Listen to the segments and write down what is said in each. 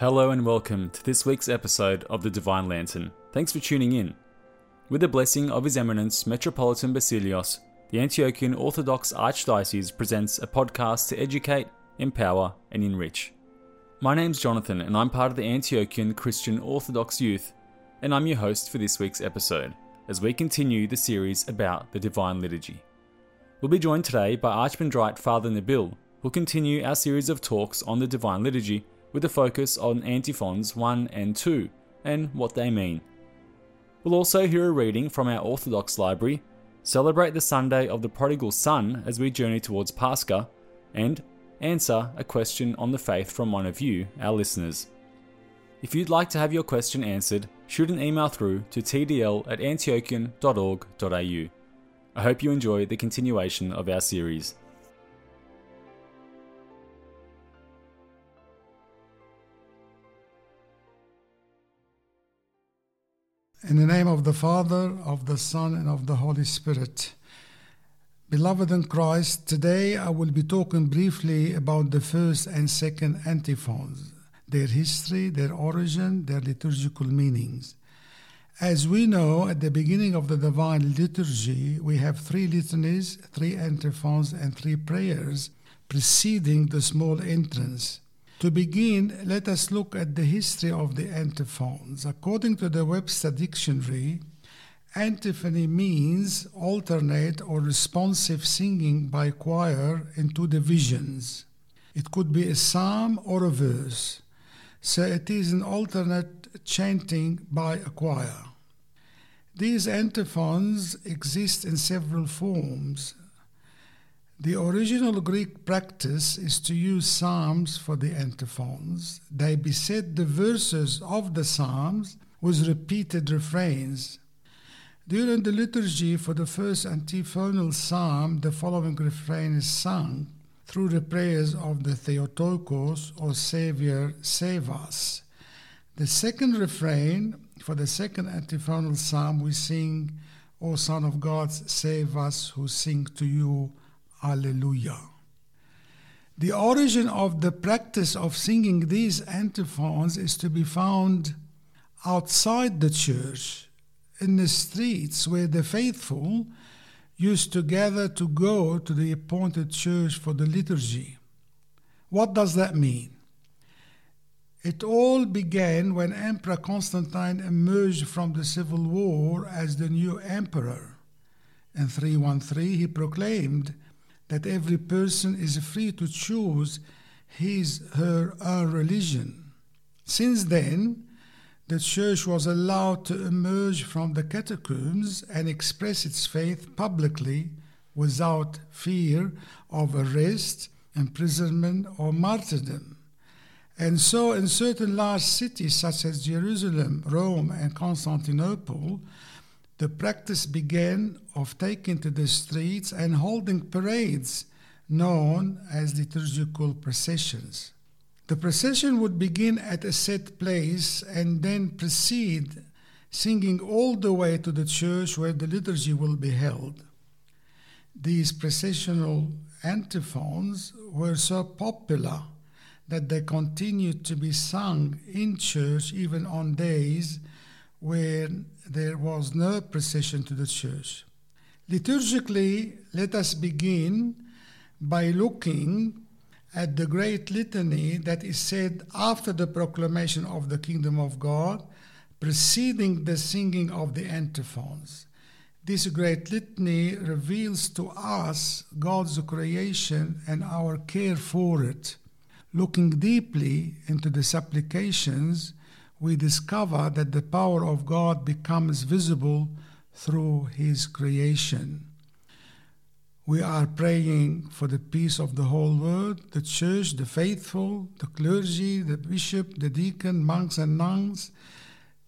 Hello and welcome to this week's episode of The Divine Lantern. Thanks for tuning in. With the blessing of His Eminence Metropolitan Basilios, the Antiochian Orthodox Archdiocese presents a podcast to educate, empower and enrich. My name's Jonathan and I'm part of the Antiochian Christian Orthodox Youth, and I'm your host for this week's episode as we continue the series about the Divine Liturgy. We'll be joined today by Archpriest Father Nabil, who'll continue our series of talks on the Divine Liturgy with a focus on antiphons 1 and 2 and what they mean. We'll also hear a reading from our Orthodox library, celebrate the Sunday of the Prodigal Son as we journey towards Pascha, and answer a question on the faith from one of you, our listeners. If you'd like to have your question answered, shoot an email through to tdl@antiochian.org.au. I hope you enjoy the continuation of our series. In the name of the Father, of the Son, and of the Holy Spirit. Beloved in Christ, today I will be talking briefly about the first and second antiphons, their history, their origin, their liturgical meanings. As we know, at the beginning of the Divine Liturgy, we have three litanies, three antiphons, and three prayers preceding the small entrance. To begin, let us look at the history of the antiphons. According to the Webster Dictionary, antiphony means alternate or responsive singing by choir in two divisions. It could be a psalm or a verse, so it is an alternate chanting by a choir. These antiphons exist in several forms. The original Greek practice is to use psalms for the antiphons. They beset the verses of the psalms with repeated refrains. During the liturgy for the first antiphonal psalm, the following refrain is sung through the prayers of the Theotokos or Savior, Save Us. The second refrain for the second antiphonal psalm we sing, O Son of God, save us who sing to you, Alleluia. The origin of the practice of singing these antiphons is to be found outside the church, in the streets where the faithful used to gather to go to the appointed church for the liturgy. What does that mean? It all began when Emperor Constantine emerged from the civil war as the new emperor. In 313, he proclaimed that every person is free to choose her own religion. Since then, the Church was allowed to emerge from the catacombs and express its faith publicly without fear of arrest, imprisonment, or martyrdom. And so in certain large cities such as Jerusalem, Rome, and Constantinople, the practice began of taking to the streets and holding parades known as liturgical processions. The procession would begin at a set place and then proceed, singing all the way to the church where the liturgy will be held. These processional antiphons were so popular that they continued to be sung in church even on days when there was no procession to the church. Liturgically, let us begin by looking at the great litany that is said after the proclamation of the kingdom of God, preceding the singing of the antiphons. This great litany reveals to us God's creation and our care for it. Looking deeply into the supplications, we discover that the power of God becomes visible through His creation. We are praying for the peace of the whole world, the church, the faithful, the clergy, the bishop, the deacon, monks and nuns,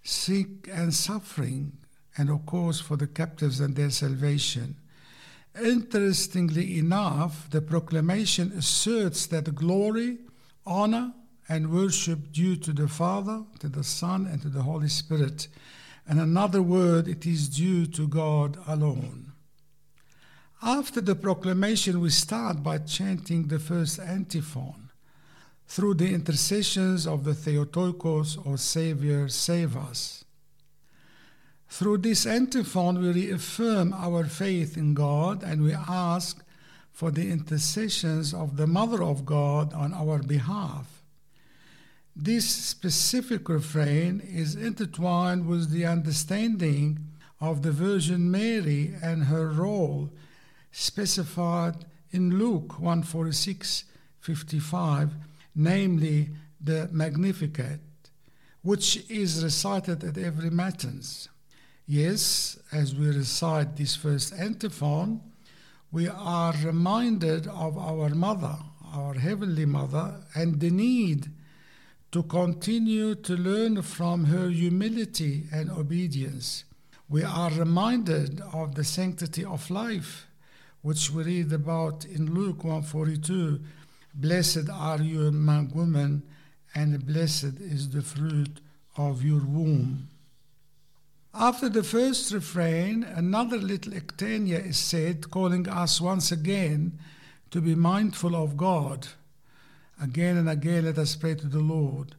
sick and suffering, and of course for the captives and their salvation. Interestingly enough, the proclamation asserts that glory, honor, and worship due to the Father, to the Son, and to the Holy Spirit. In another word, it is due to God alone. After the proclamation, we start by chanting the first antiphon. through the intercessions of the Theotokos, or Savior, save us. Through this antiphon, we reaffirm our faith in God, and we ask for the intercessions of the Mother of God on our behalf. This specific refrain is intertwined with the understanding of the Virgin Mary and her role, specified in Luke 1:46-55, namely the Magnificat, which is recited at every Matins. Yes, as we recite this first antiphon, we are reminded of our Mother, our Heavenly Mother, and the need to continue to learn from her humility and obedience. We are reminded of the sanctity of life, which we read about in Luke 1:42, "Blessed are you among women, and blessed is the fruit of your womb." After the first refrain, another little ectania is said, calling us once again to be mindful of God. Again and again, let us pray to the Lord.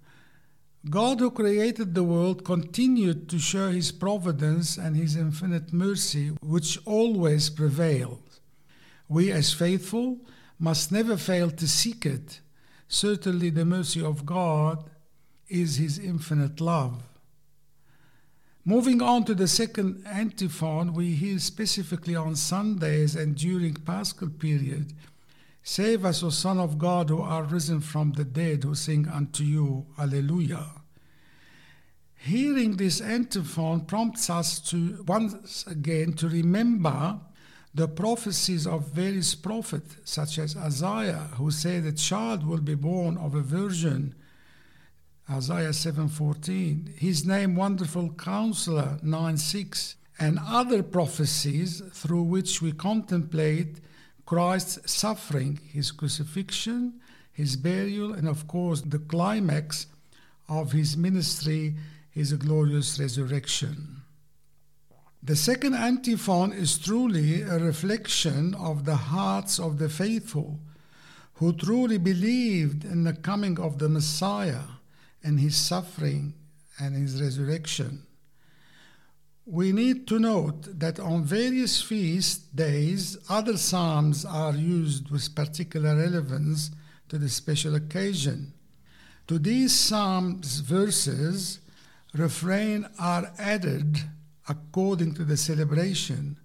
God, who created the world, continued to show his providence and his infinite mercy, which always prevailed. We, as faithful, must never fail to seek it. Certainly, the mercy of God is his infinite love. Moving on to the second antiphon, we hear specifically on Sundays and during Paschal period, "Save us, O Son of God, who are risen from the dead, who sing unto you, Alleluia." Hearing this antiphon prompts us to once again to remember the prophecies of various prophets, such as Isaiah, who said a child will be born of a virgin, Isaiah 7:14, his name Wonderful Counselor, 9:6, and other prophecies through which we contemplate Christ's suffering, his crucifixion, his burial, and of course the climax of his ministry, his glorious resurrection. The second antiphon is truly a reflection of the hearts of the faithful who truly believed in the coming of the Messiah and his suffering and his resurrection. We need to note that on various feast days, other psalms are used with particular relevance to the special occasion. To these psalms, verses, refrain are added according to the celebration,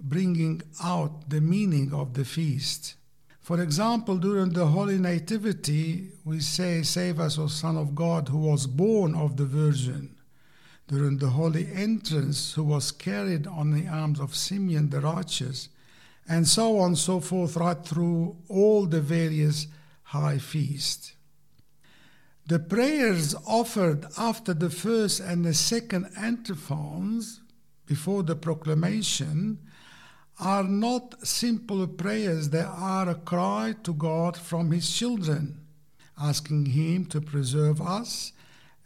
bringing out the meaning of the feast. For example, during the Holy Nativity, we say, "Save us, O Son of God, who was born of the Virgin." During the Holy Entrance, "Who was carried on the arms of Simeon the righteous," and so on and so forth, right through all the various high feasts. The prayers offered after the first and the second antiphons, before the proclamation, are not simple prayers. They are a cry to God from his children, asking him to preserve us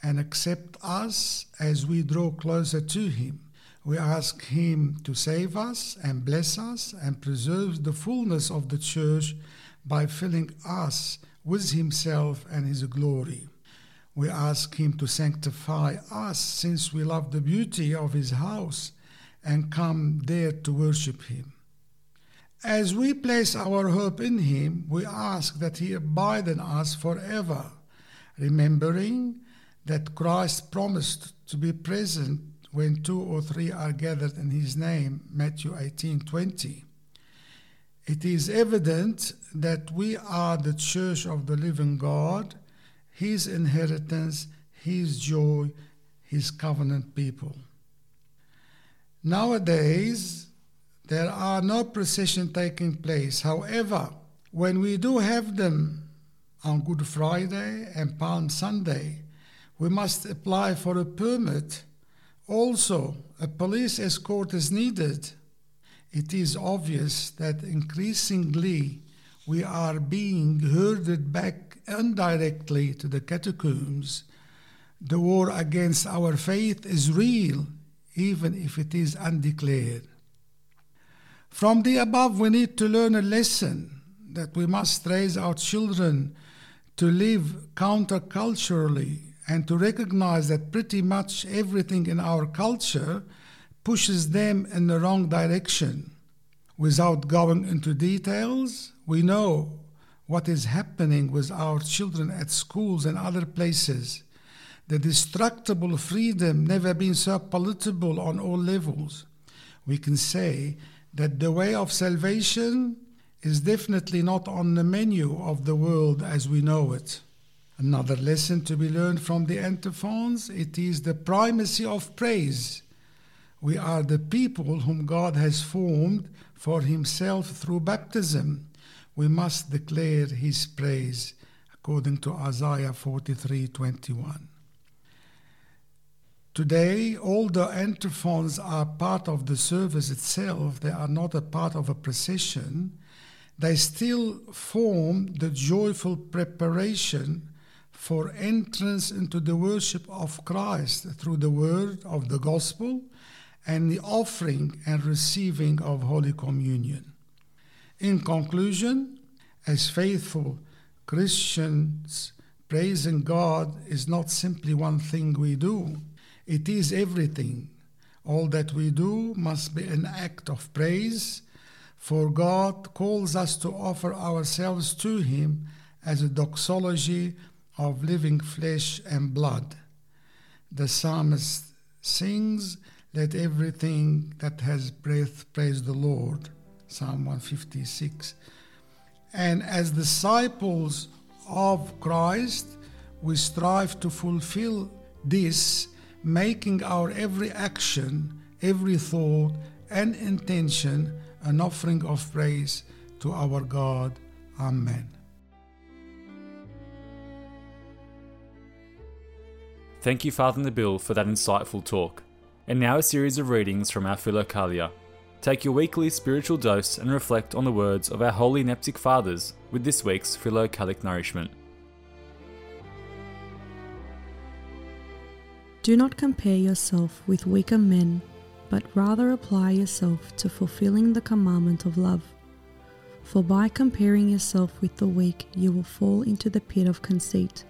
and accept us as we draw closer to him. We ask him to save us and bless us and preserve the fullness of the church by filling us with himself and his glory. We ask him to sanctify us, since we love the beauty of his house and come there to worship him. As we place our hope in him, we ask that he abide in us forever, remembering that Christ promised to be present when 2 or 3 are gathered in his name, Matthew 18:20. It is evident that we are the church of the living God, his inheritance, his joy, his covenant people. Nowadays, there are no processions taking place. However, when we do have them on Good Friday and Palm Sunday, we must apply for a permit. Also, a police escort is needed. It is obvious that increasingly we are being herded back indirectly to the catacombs. The war against our faith is real, even if it is undeclared. From the above, we need to learn a lesson that we must raise our children to live counterculturally and to recognize that pretty much everything in our culture pushes them in the wrong direction. Without going into details, we know what is happening with our children at schools and other places. The destructible freedom never been so palatable on all levels. We can say that the way of salvation is definitely not on the menu of the world as we know it. Another lesson to be learned from the antiphons, it is the primacy of praise. We are the people whom God has formed for himself through baptism. We must declare his praise, according to Isaiah 43:21. Today, all the antiphons are part of the service itself. They are not a part of a procession. They still form the joyful preparation for entrance into the worship of Christ through the word of the gospel and the offering and receiving of Holy Communion. In conclusion, as faithful Christians, praising God is not simply one thing we do. It is everything. All that we do must be an act of praise, for God calls us to offer ourselves to Him as a doxology of living flesh and blood. The psalmist sings, "Let everything that has breath praise the Lord," Psalm 156. And as disciples of Christ, we strive to fulfill this, making our every action, every thought, and intention an offering of praise to our God. Amen. Thank you, Father Nabil, for that insightful talk. And now a series of readings from our Philokalia. Take your weekly spiritual dose and reflect on the words of our holy Neptic Fathers with this week's Philokalic nourishment. Do not compare yourself with weaker men, but rather apply yourself to fulfilling the commandment of love. For by comparing yourself with the weak, you will fall into the pit of conceit.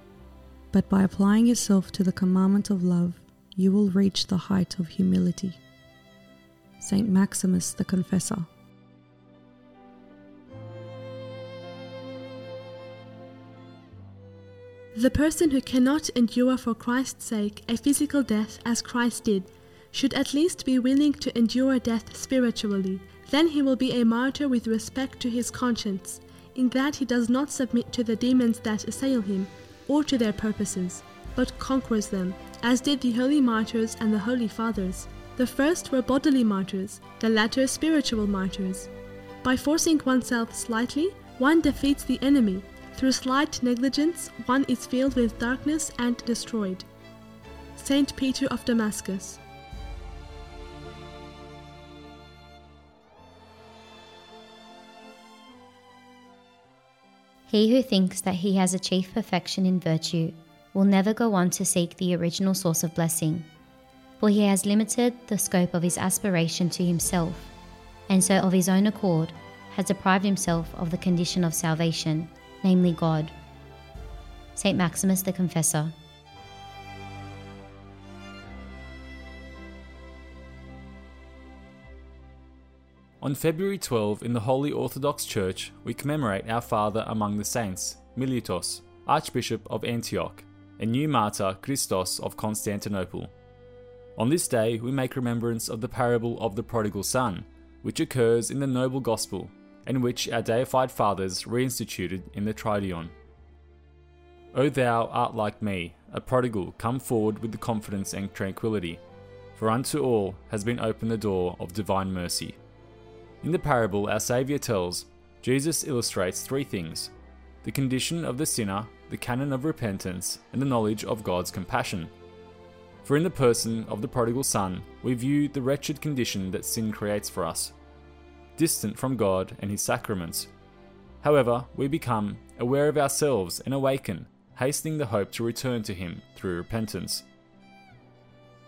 But by applying yourself to the commandment of love, you will reach the height of humility. Saint Maximus the Confessor. The person who cannot endure for Christ's sake a physical death as Christ did should at least be willing to endure death spiritually. Then he will be a martyr with respect to his conscience, in that he does not submit to the demons that assail him, or to their purposes, but conquers them, as did the holy martyrs and the holy fathers. The first were bodily martyrs, the latter spiritual martyrs. By forcing oneself slightly, one defeats the enemy. Through slight negligence, one is filled with darkness and destroyed. Saint Peter of Damascus. He who thinks that he has achieved perfection in virtue will never go on to seek the original source of blessing, for he has limited the scope of his aspiration to himself, and so of his own accord has deprived himself of the condition of salvation, namely God. St. Maximus the Confessor. On February 12, in the Holy Orthodox Church, we commemorate our father among the saints, Militos, Archbishop of Antioch, and new martyr Christos of Constantinople. On this day, we make remembrance of the parable of the prodigal son, which occurs in the Noble Gospel, and which our deified fathers reinstituted in the Triduum. O thou art like me, a prodigal, come forward with the confidence and tranquility, for unto all has been opened the door of divine mercy. In the parable our Saviour tells, Jesus illustrates three things: the condition of the sinner, the canon of repentance, and the knowledge of God's compassion. For in the person of the prodigal son, we view the wretched condition that sin creates for us, distant from God and his sacraments. However, we become aware of ourselves and awaken, hastening the hope to return to him through repentance.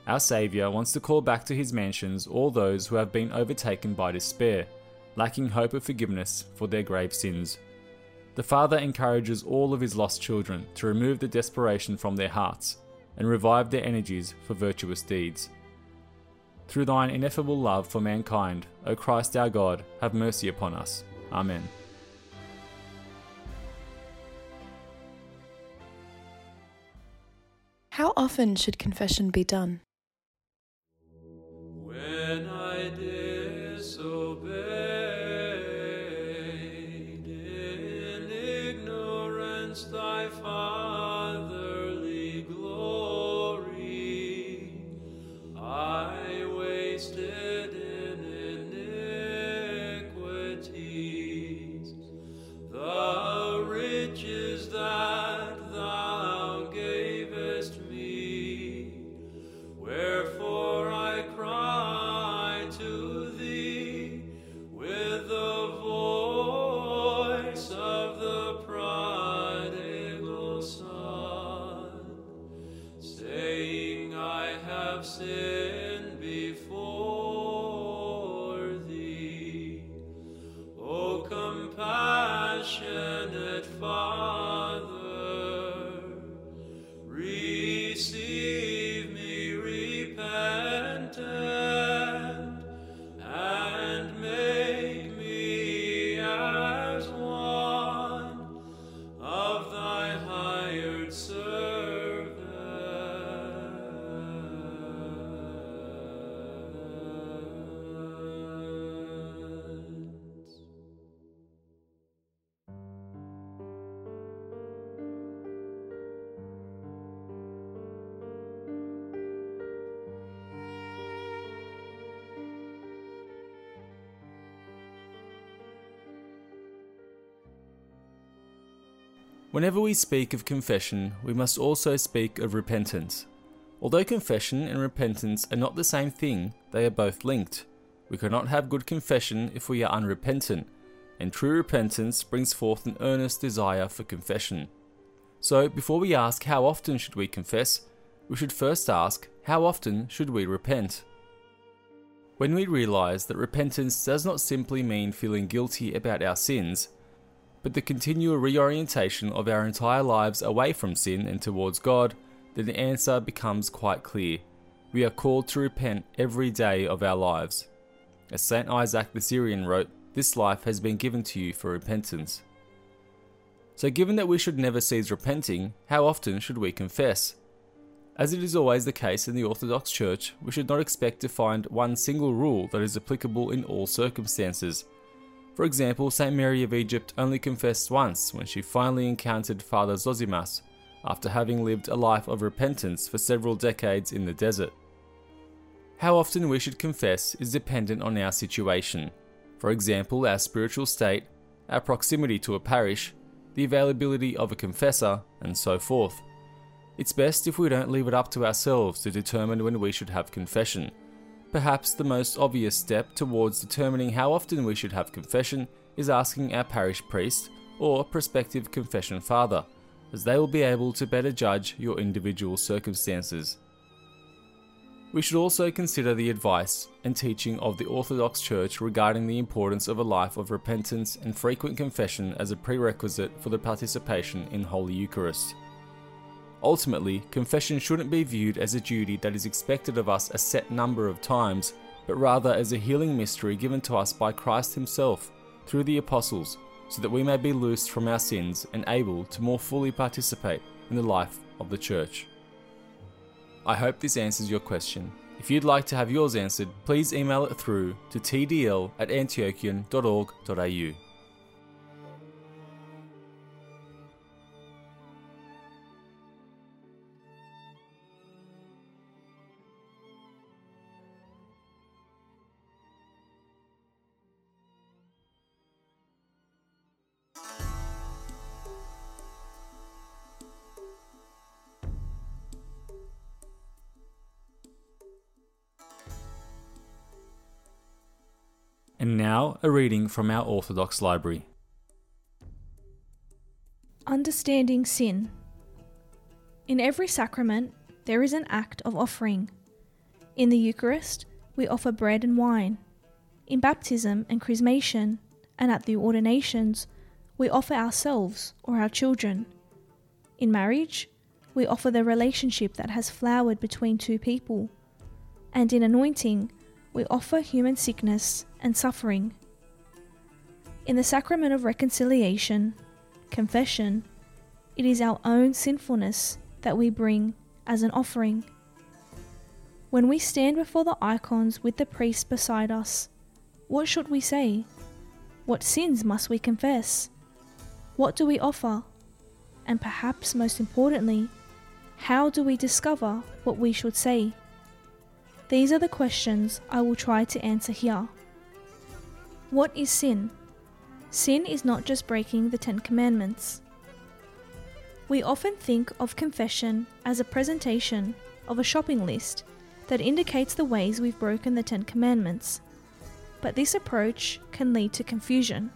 Our Saviour wants to call back to his mansions all those who have been overtaken by despair, lacking hope of forgiveness for their grave sins. The father encourages all of his lost children to remove the desperation from their hearts and revive their energies for virtuous deeds. Through thine ineffable love for mankind, O Christ our God, have mercy upon us. Amen. How often should confession be done? When I disobeyed in ignorance thy fatherly glory, I wasted in iniquities the riches that thou gavest me, wherefore I cried to thee with the voice of the prodigal son, saying, I have sinned before thee. O compassionate Father, receive me repentant. Whenever we speak of confession, we must also speak of repentance. Although confession and repentance are not the same thing, they are both linked. We cannot have good confession if we are unrepentant, and true repentance brings forth an earnest desire for confession. So, before we ask how often should we confess, we should first ask how often should we repent. When we realize that repentance does not simply mean feeling guilty about our sins, but the continual reorientation of our entire lives away from sin and towards God, then the answer becomes quite clear. We are called to repent every day of our lives. As Saint Isaac the Syrian wrote, this life has been given to you for repentance. So given that we should never cease repenting, how often should we confess? As it is always the case in the Orthodox Church, we should not expect to find one single rule that is applicable in all circumstances. For example, Saint Mary of Egypt only confessed once when she finally encountered Father Zosimas, after having lived a life of repentance for several decades in the desert. How often we should confess is dependent on our situation. For example, our spiritual state, our proximity to a parish, the availability of a confessor, and so forth. It's best if we don't leave it up to ourselves to determine when we should have confession. Perhaps the most obvious step towards determining how often we should have confession is asking our parish priest or prospective confession father, as they will be able to better judge your individual circumstances. We should also consider the advice and teaching of the Orthodox Church regarding the importance of a life of repentance and frequent confession as a prerequisite for the participation in Holy Eucharist. Ultimately, confession shouldn't be viewed as a duty that is expected of us a set number of times, but rather as a healing mystery given to us by Christ himself through the apostles, so that we may be loosed from our sins and able to more fully participate in the life of the Church. I hope this answers your question. If you'd like to have yours answered, please email it through to tdl@antiochian.org.au. And now, a reading from our Orthodox library. Understanding sin. In every sacrament, there is an act of offering. In the Eucharist, we offer bread and wine. In baptism and chrismation, and at the ordinations, we offer ourselves or our children. In marriage, we offer the relationship that has flowered between two people. And in anointing, we offer human sickness and suffering. In the sacrament of reconciliation, confession, it is our own sinfulness that we bring as an offering. When we stand before the icons with the priest beside us, what should we say? What sins must we confess? What do we offer? And perhaps most importantly, how do we discover what we should say? These are the questions I will try to answer here. What is sin? Sin is not just breaking the Ten Commandments. We often think of confession as a presentation of a shopping list that indicates the ways we've broken the Ten Commandments. But this approach can lead to confusion.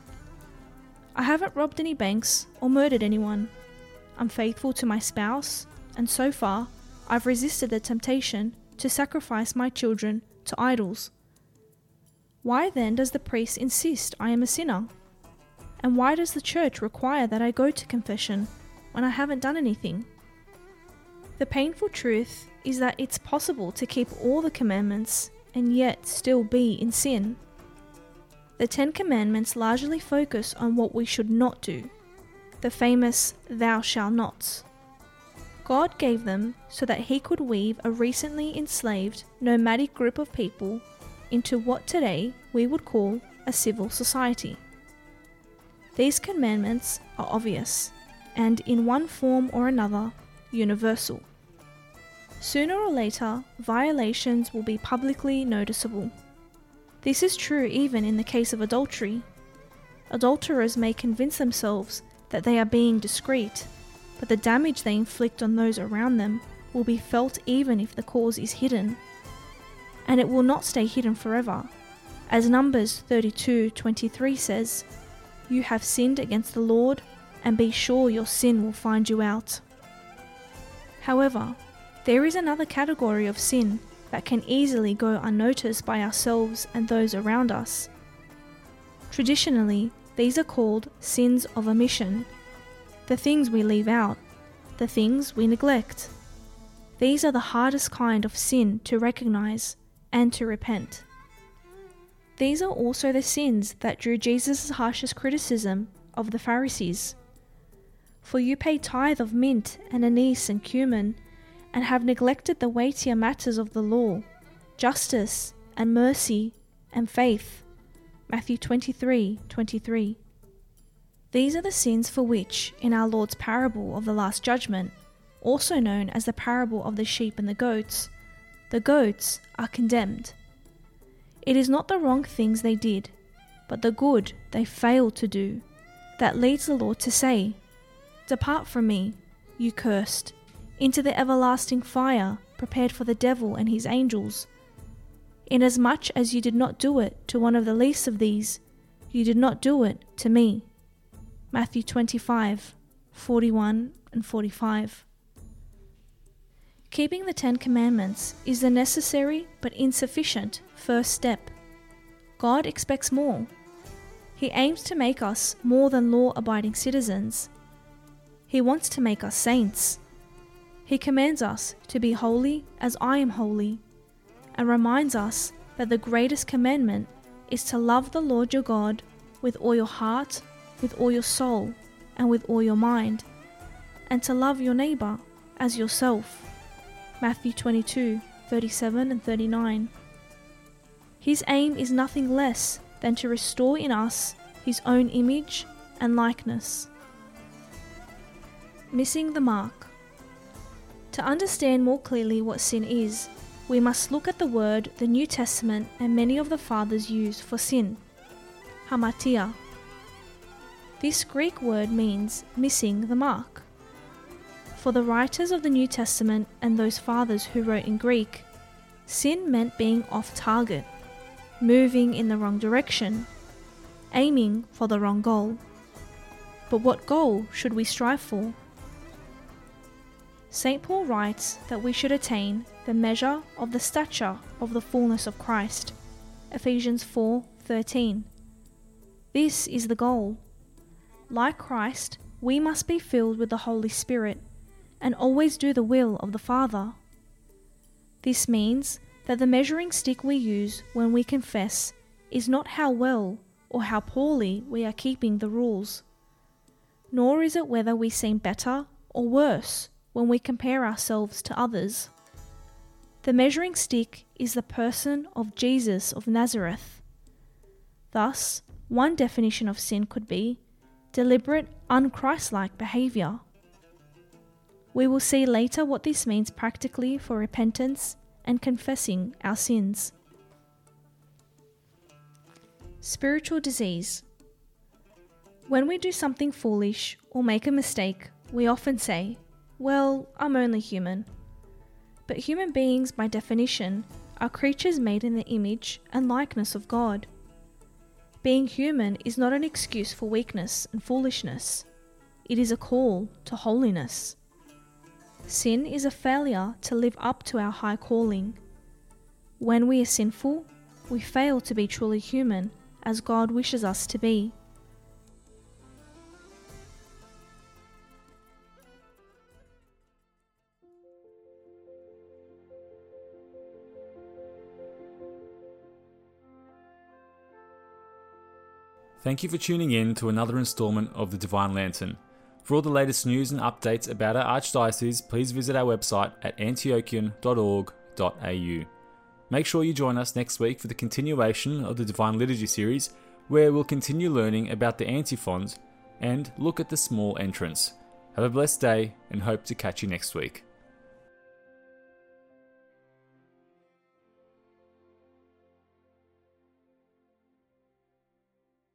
I haven't robbed any banks or murdered anyone. I'm faithful to my spouse, and so far, I've resisted the temptation to sacrifice my children to idols. Why then does the priest insist I am a sinner? And why does the church require that I go to confession when I haven't done anything? The painful truth is that it's possible to keep all the commandments and yet still be in sin. The Ten Commandments largely focus on what we should not do, the famous thou shalt nots. God gave them so that he could weave a recently enslaved nomadic group of people into what today we would call a civil society. These commandments are obvious and in one form or another universal. Sooner or later, violations will be publicly noticeable. This is true even in the case of adultery. Adulterers may convince themselves that they are being discreet, but the damage they inflict on those around them will be felt even if the cause is hidden. And it will not stay hidden forever. As Numbers 32:23 says, "You have sinned against the Lord, and be sure your sin will find you out." However, there is another category of sin that can easily go unnoticed by ourselves and those around us. Traditionally, these are called sins of omission, the things we leave out, the things we neglect. These are the hardest kind of sin to recognize and to repent. These are also the sins that drew Jesus' harshest criticism of the Pharisees. "For you pay tithe of mint and anise and cumin, and have neglected the weightier matters of the law, justice and mercy and faith." Matthew 23:23. These are the sins for which, in our Lord's parable of the Last Judgment, also known as the parable of the sheep and the goats are condemned. It is not the wrong things they did, but the good they failed to do, that leads the Lord to say, "Depart from me, you cursed, into the everlasting fire prepared for the devil and his angels. Inasmuch as you did not do it to one of the least of these, you did not do it to me." Matthew 25:41 and 45. Keeping the Ten Commandments is the necessary but insufficient first step. God expects more. He aims to make us more than law-abiding citizens. He wants to make us saints. He commands us to be holy as I am holy, and reminds us that the greatest commandment is to love the Lord your God with all your heart, with all your soul, and with all your mind, and to love your neighbor as yourself. Matthew 22:37 and 39. His aim is nothing less than to restore in us his own image and likeness. Missing the mark. To understand more clearly what sin is, we must look at the word the New Testament and many of the fathers use for sin, hamartia. This Greek word means missing the mark. For the writers of the New Testament and those fathers who wrote in Greek, sin meant being off target, moving in the wrong direction, aiming for the wrong goal. But what goal should we strive for? St. Paul writes that we should attain the measure of the stature of the fullness of Christ, Ephesians 4:13. This is the goal. like Christ, we must be filled with the Holy Spirit and always do the will of the Father. This means that the measuring stick we use when we confess is not how well or how poorly we are keeping the rules, nor is it whether we seem better or worse when we compare ourselves to others. The measuring stick is the person of Jesus of Nazareth. Thus, one definition of sin could be deliberate, un-Christ-like behaviour. We will see later what this means practically for repentance and confessing our sins. Spiritual disease. When we do something foolish or make a mistake, we often say, well, I'm only human. But human beings, by definition, are creatures made in the image and likeness of God. Being human is not an excuse for weakness and foolishness. It is a call to holiness. Sin is a failure to live up to our high calling. When we are sinful, we fail to be truly human as God wishes us to be. Thank you for tuning in to another installment of The Divine Lantern. For all the latest news and updates about our Archdiocese, please visit our website at antiochian.org.au. Make sure you join us next week for the continuation of the Divine Liturgy series, where we'll continue learning about the antiphons and look at the small entrance. Have a blessed day and hope to catch you next week.